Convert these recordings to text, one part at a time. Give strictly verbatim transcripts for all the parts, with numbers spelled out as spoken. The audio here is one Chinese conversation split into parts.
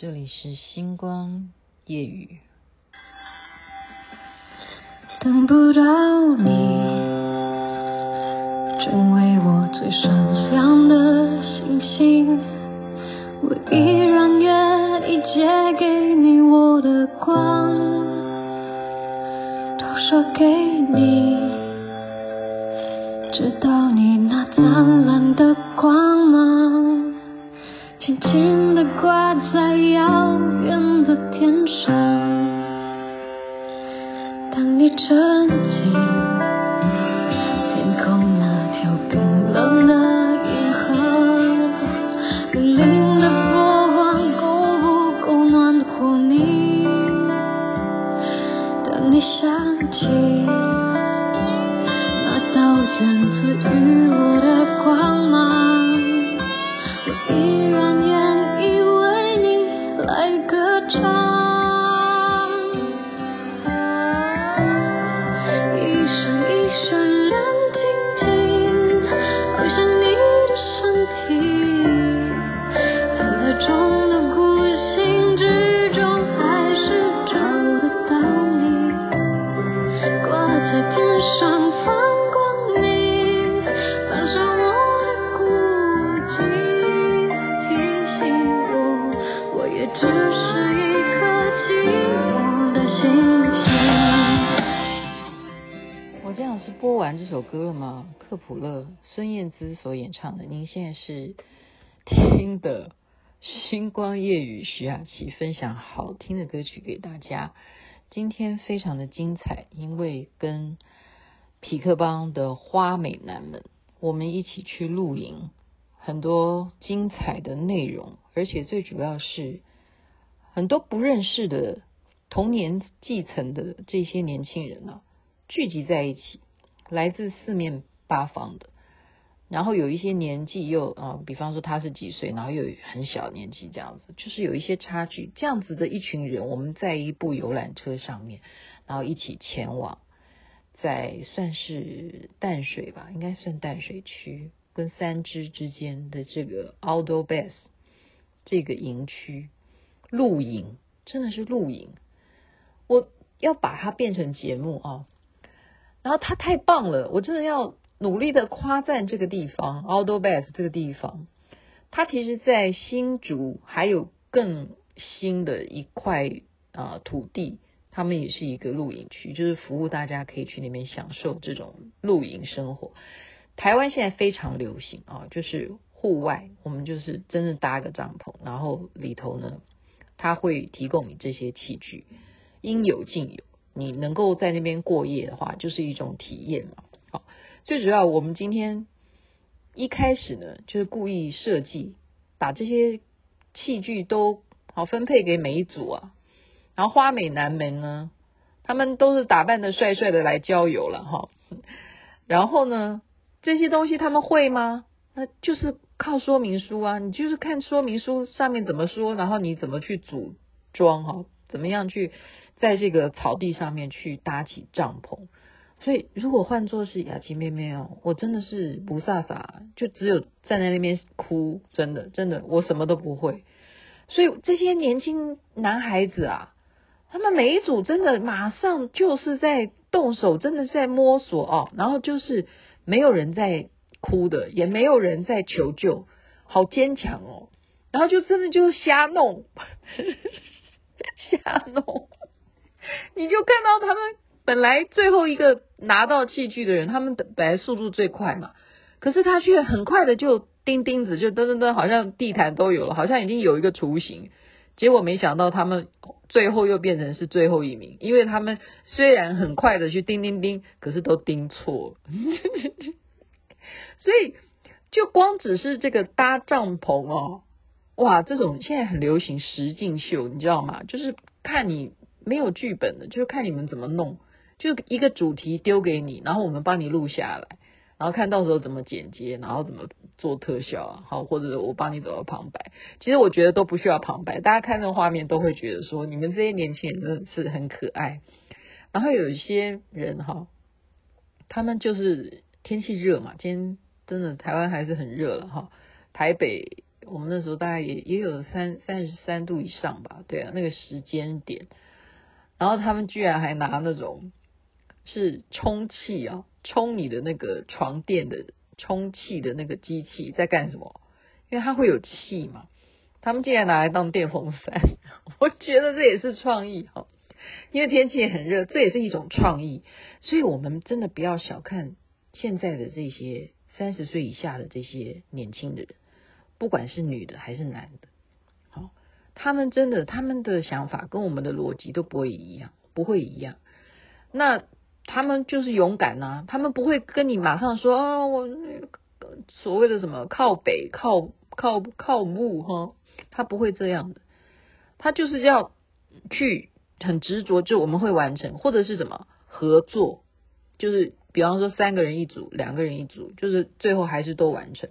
这里是星光夜雨。等不到你成为我最闪亮的星星，我依然愿意借给你我的光，都说给你，直到你那灿烂的光芒轻轻地挂在遥远的天上。当你沉浸天空那条冰冷的银河，粼粼的波光够不够暖和你？当你想起源自于我的光芒，我依然愿意为你来歌唱。一闪一闪亮晶晶，好像你的身体，在黑暗中的孤星之中还是找得到你，挂在天上放只是一颗寂寞的星星。我这样是播完这首歌了吗？克普勒孙燕姿所演唱的。您现在是听的星光夜雨，徐雅琪分享好听的歌曲给大家。今天非常的精彩，因为跟痞客邦的花美男们我们一起去露营，很多精彩的内容，而且最主要是很多不认识的同年纪层的这些年轻人啊，聚集在一起，来自四面八方的。然后有一些年纪又、呃、比方说他是几岁，然后又很小年纪，这样子就是有一些差距。这样子的一群人，我们在一部游览车上面，然后一起前往在算是淡水吧，应该算淡水区跟三芝之间的这个 OUTDOORBASE 这个营区露营，真的是露营，我要把它变成节目啊！然后它太棒了，我真的要努力的夸赞这个地方 OUTDOORBASE 这个地方。它其实在新竹还有更新的一块、呃、土地，他们也是一个露营区，就是服务大家可以去那边享受这种露营生活。台湾现在非常流行啊，就是户外，我们就是真的搭个帐篷，然后里头呢他会提供你这些器具，应有尽有。你能够在那边过夜的话，就是一种体验嘛。好，最主要我们今天一开始呢，就是故意设计把这些器具都好分配给每一组啊。然后花美男们呢，他们都是打扮的帅帅的来郊游了哈。然后呢，这些东西他们会吗？那就是靠说明书啊，你就是看说明书上面怎么说，然后你怎么去组装哈，怎么样去在这个草地上面去搭起帐篷。所以如果换作是雅琪妹妹哦，我真的是不飒飒，就只有站在那边哭，真的真的，我什么都不会。所以这些年轻男孩子啊，他们每一组真的马上就是在动手，真的是在摸索哦，然后就是没有人在哭的，也没有人在求救，好坚强哦。然后就真的就是瞎弄瞎弄，你就看到他们本来最后一个拿到器具的人，他们本来速度最快嘛，可是他却很快的就钉钉子，就噔噔噔，好像地毯都有了，好像已经有一个雏形。结果没想到他们最后又变成是最后一名，因为他们虽然很快的去钉钉钉，可是都钉错了所以就光只是这个搭帐篷哦，哇，这种现在很流行实境秀，你知道吗？就是看你没有剧本的，就是看你们怎么弄，就一个主题丢给你，然后我们帮你录下来，然后看到时候怎么剪接，然后怎么做特效啊，好，或者我帮你找到旁白。其实我觉得都不需要旁白，大家看这画面都会觉得说，你们这些年轻人真的是很可爱。然后有一些人哈、哦，他们就是天气热嘛，今天真的台湾还是很热了哈、哦。台北我们那时候大概也也有三三十三度以上吧，对啊，那个时间点。然后他们居然还拿那种是充气啊，充你的那个床垫的充气的那个机器在干什么？因为它会有气嘛，他们竟然拿来当电风扇，我觉得这也是创意哈。因为天气也很热，这也是一种创意。所以我们真的不要小看现在的这些三十岁以下的这些年轻的人，不管是女的还是男的，好，他们真的他们的想法跟我们的逻辑都不会一样，不会一样。那他们就是勇敢啊，他们不会跟你马上说啊、哦，我所谓的什么靠北靠靠靠木哈，他不会这样的，他就是要去很执着，就我们会完成，或者是什么合作，就是比方说三个人一组，两个人一组，就是最后还是都完成。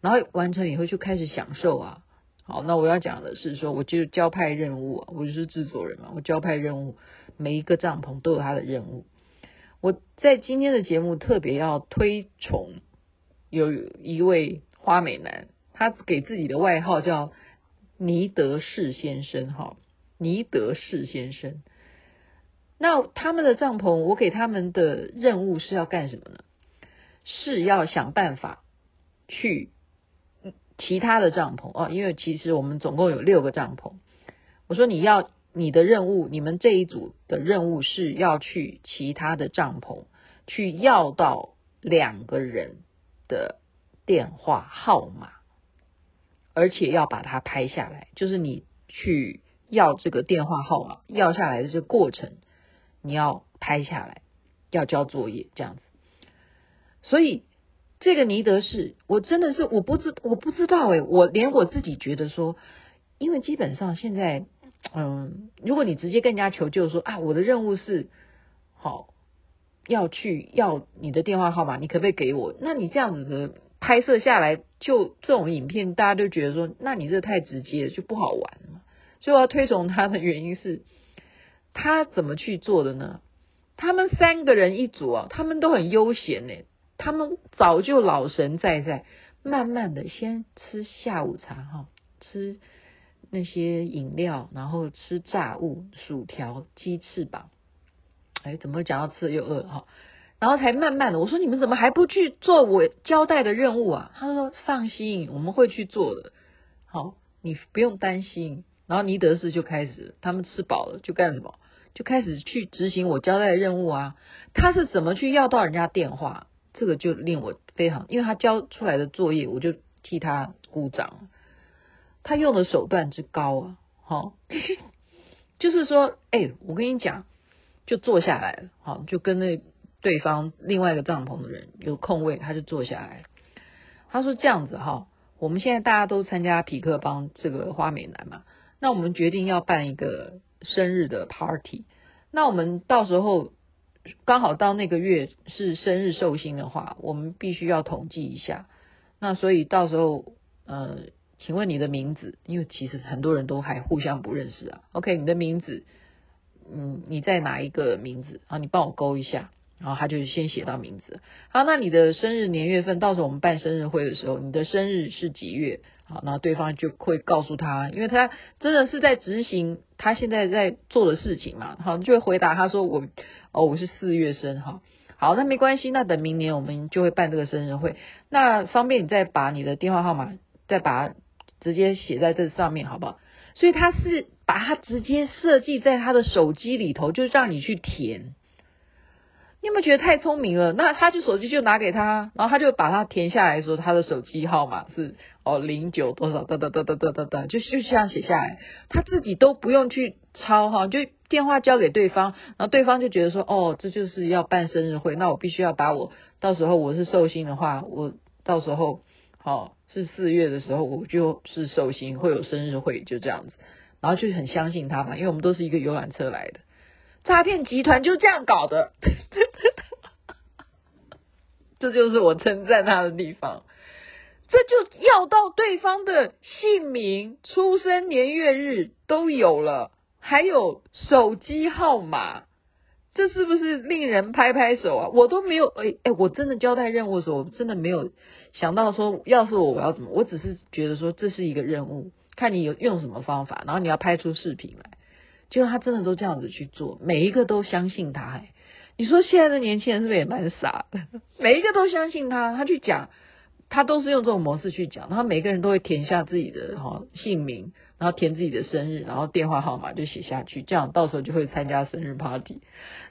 然后完成以后就开始享受啊。好，那我要讲的是说，我就交派任务啊，我就是制作人嘛，我交派任务，每一个帐篷都有他的任务。我在今天的节目特别要推崇有一位花美男，他给自己的外号叫尼德士先生哈。尼德士先生，那他们的帐篷，我给他们的任务是要干什么呢？是要想办法去其他的帐篷哦，因为其实我们总共有六个帐篷。我说你要你的任务，你们这一组的任务是要去其他的帐篷去要到两个人的电话号码，而且要把它拍下来，就是你去要这个电话号码要下来的这个过程你要拍下来，要交作业这样子。所以这个尼德士，我真的是我不知我不知道诶，我连我自己觉得说，因为基本上现在嗯，如果你直接跟人家求救说啊，我的任务是好要去要你的电话号码，你可不可以给我？那你这样子的拍摄下来，就这种影片大家都觉得说，那你这太直接了，就不好玩了嘛。所以我要推崇他的原因是，他怎么去做的呢？他们三个人一组啊，他们都很悠闲呢，他们早就老神在在，慢慢的先吃下午茶哈，吃那些饮料，然后吃炸物、薯条、鸡翅膀，哎，怎么会讲到吃又饿了哈？然后才慢慢的，我说你们怎么还不去做我交代的任务啊？他说放心，我们会去做的，好，你不用担心。然后尼德士就开始，他们吃饱了就干什么？就开始去执行我交代的任务啊。他是怎么去要到人家电话？这个就令我非常，因为他交出来的作业，我就替他鼓掌。他用的手段之高啊，好、哦，就是说，哎、欸，我跟你讲，就坐下来了，好、哦，就跟那对方另外一个帐篷的人有空位，他就坐下来了。他说这样子哈、哦，我们现在大家都参加匹克帮这个花美男嘛。那我们决定要办一个生日的 party， 那我们到时候刚好到那个月是生日寿星的话，我们必须要统计一下。那所以到时候呃，请问你的名字，因为其实很多人都还互相不认识啊。OK， 你的名字，嗯，你在哪一个名字啊？你帮我勾一下。然后他就先写到名字。好，那你的生日年月份，到时候我们办生日会的时候，你的生日是几月？好，然后对方就会告诉他，因为他真的是在执行他现在在做的事情嘛。好，就会回答他说我哦我是四月生哈。好，那没关系，那等明年我们就会办这个生日会。那方便你再把你的电话号码再把它直接写在这上面，好不好？所以他是把它直接设计在他的手机里头，就让你去填。你有没有觉得太聪明了？那他就手机就拿给他，然后他就把他填下来，说他的手机号码是哦零九多少，哒哒哒哒哒哒哒，就就这样写下来，他自己都不用去抄哈，就电话交给对方，然后对方就觉得说哦，这就是要办生日会，那我必须要把我到时候我是寿星的话，我到时候好、哦、是四月的时候我就是寿星，会有生日会，就这样子，然后就很相信他嘛，因为我们都是一个游览车来的。诈骗集团就这样搞的这就是我称赞他的地方，这就要到对方的姓名、出生年月日都有了，还有手机号码，这是不是令人拍拍手啊？我都没有，哎、欸、哎，我真的交代任务的时候，我真的没有想到说，要是我我要怎么，我只是觉得说这是一个任务，看你有用什么方法，然后你要拍出视频来。结果他真的都这样子去做，每一个都相信他、欸。你说现在的年轻人是不是也蛮傻的？每一个都相信他，他去讲，他都是用这种模式去讲，他每个人都会填下自己的、哦、姓名，然后填自己的生日，然后电话号码就写下去，这样到时候就会参加生日 party。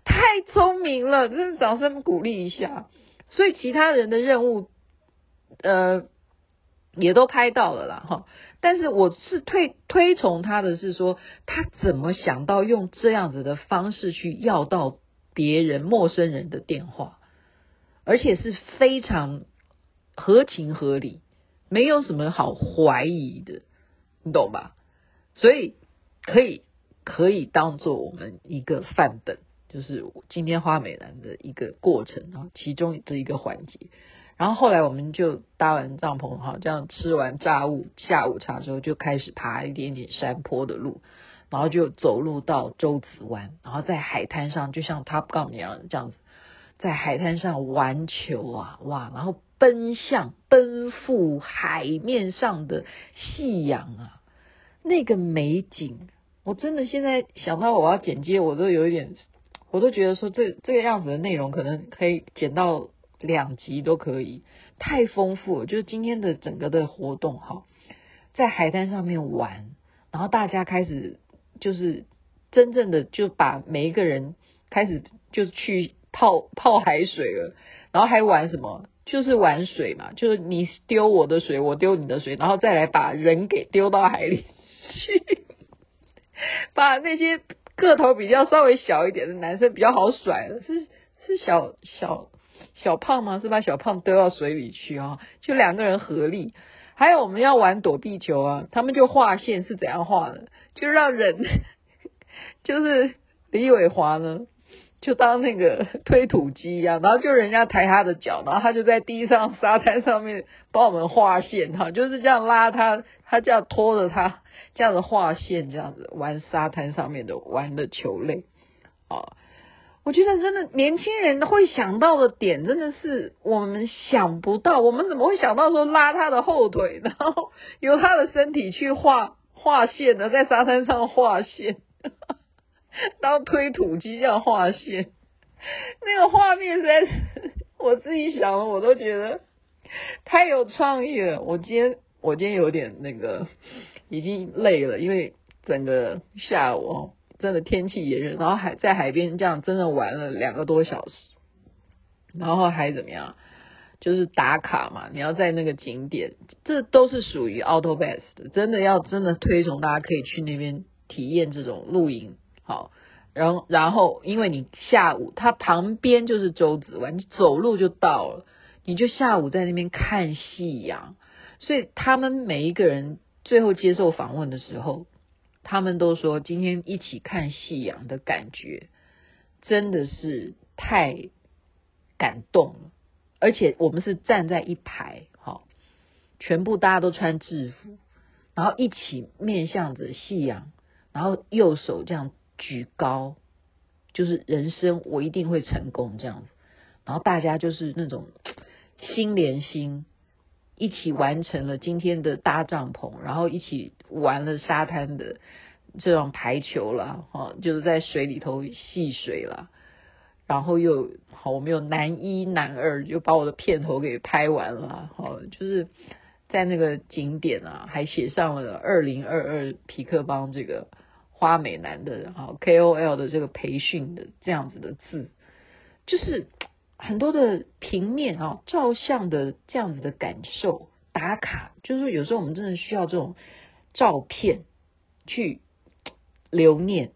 太聪明了，真的掌声鼓励一下。所以其他人的任务，呃。也都拍到了啦齁，但是我是推推崇他的是说，他怎么想到用这样子的方式去要到别人陌生人的电话，而且是非常合情合理，没有什么好怀疑的，你懂吧？所以可以可以当做我们一个范本，就是今天花美男的一个过程啊，其中这一个环节。然后后来我们就搭完帐篷哈，这样吃完炸物下午茶之后，就开始爬一点点山坡的路，然后就走路到舟子湾，然后在海滩上就像 Top Gun 一样这样子，在海滩上玩球啊，哇，然后奔向奔赴海面上的夕阳啊，那个美景，我真的现在想到我要剪接，我都有一点，我都觉得说这这个样子的内容可能可以剪到。两集都可以，太丰富了。就是今天的整个的活动哈，在海滩上面玩，然后大家开始就是真正的就把每一个人开始就去泡泡海水了，然后还玩什么？就是玩水嘛，就是你丢我的水，我丢你的水，然后再来把人给丢到海里去，把那些个头比较稍微小一点的男生比较好甩了，是是小小。小胖吗？是把小胖丢到水里去啊、哦！就两个人合力，还有我们要玩躲避球啊，他们就画线是怎样画的？就让人就是李伟华呢，就当那个推土机一样，然后就人家抬他的脚，然后他就在地上沙滩上面帮我们画线哈，就是这样拉他，他这样拖着他，这样子画线，这样子玩沙滩上面的玩的球类啊。我觉得真的年轻人会想到的点真的是我们想不到，我们怎么会想到说拉他的后腿，然后由他的身体去画画线呢？在沙滩上画线，当推土机这样画线，那个画面实在是我自己想了，我都觉得太有创意了。我今天我今天有点那个已经累了，因为整个下午哦。真的天气炎热，然后还在海边这样真的玩了两个多小时，然后还怎么样？就是打卡嘛，你要在那个景点，这都是属于 AutoBest 的，真的要真的推崇大家可以去那边体验这种露营。好，然后然后因为你下午它旁边就是舟子湾，你走路就到了，你就下午在那边看夕阳，所以他们每一个人最后接受访问的时候。他们都说今天一起看夕阳的感觉真的是太感动了，而且我们是站在一排、哦、全部大家都穿制服，然后一起面向着夕阳，然后右手这样举高，就是人生我一定会成功这样子，然后大家就是那种心连心一起完成了今天的搭帐篷，然后一起玩了沙滩的这种排球啦、哦、就是在水里头戏水啦，然后又好我们有男一男二就把我的片头给拍完了、哦、就是在那个景点啊还写上了二零二二痞客邦这个花美男的、哦、K O L 的这个培训的这样子的字，就是很多的平面啊、哦，照相的这样子的感受，打卡，就是有时候我们真的需要这种照片去留念，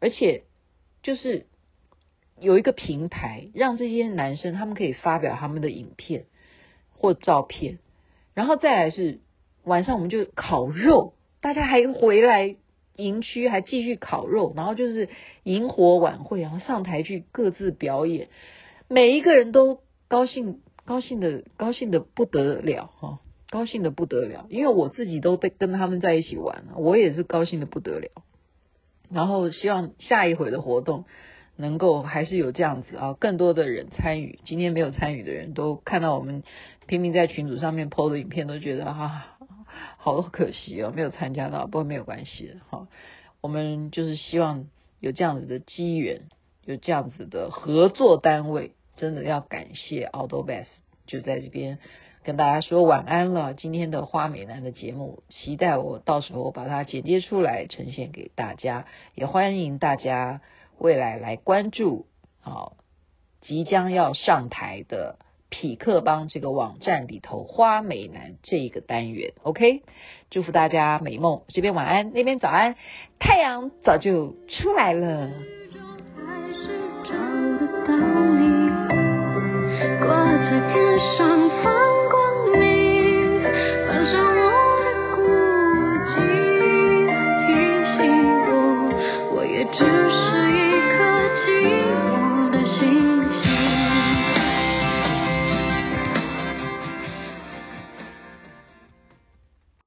而且就是有一个平台，让这些男生他们可以发表他们的影片或照片，然后再来是晚上我们就烤肉，大家还回来营区还继续烤肉，然后就是萤火晚会，然后上台去各自表演。每一个人都高兴，高兴的，高兴的不得了哈、哦，高兴的不得了。因为我自己都被跟他们在一起玩了，我也是高兴的不得了。然后希望下一回的活动能够还是有这样子啊，更多的人参与。今天没有参与的人都看到我们拼命在群组上面 P O 的影片，都觉得啊，好可惜哦，没有参加到。不过没有关系的哈，我们就是希望有这样子的机缘，有这样子的合作单位，真的要感谢 AutoBest。 就在这边跟大家说晚安了。今天的花美男的节目，期待我到时候把它剪接出来呈现给大家，也欢迎大家未来来关注好即将要上台的痞客邦这个网站里头花美男这一个单元。 OK， 祝福大家美梦，这边晚安，那边早安，太阳早就出来了。过着看上方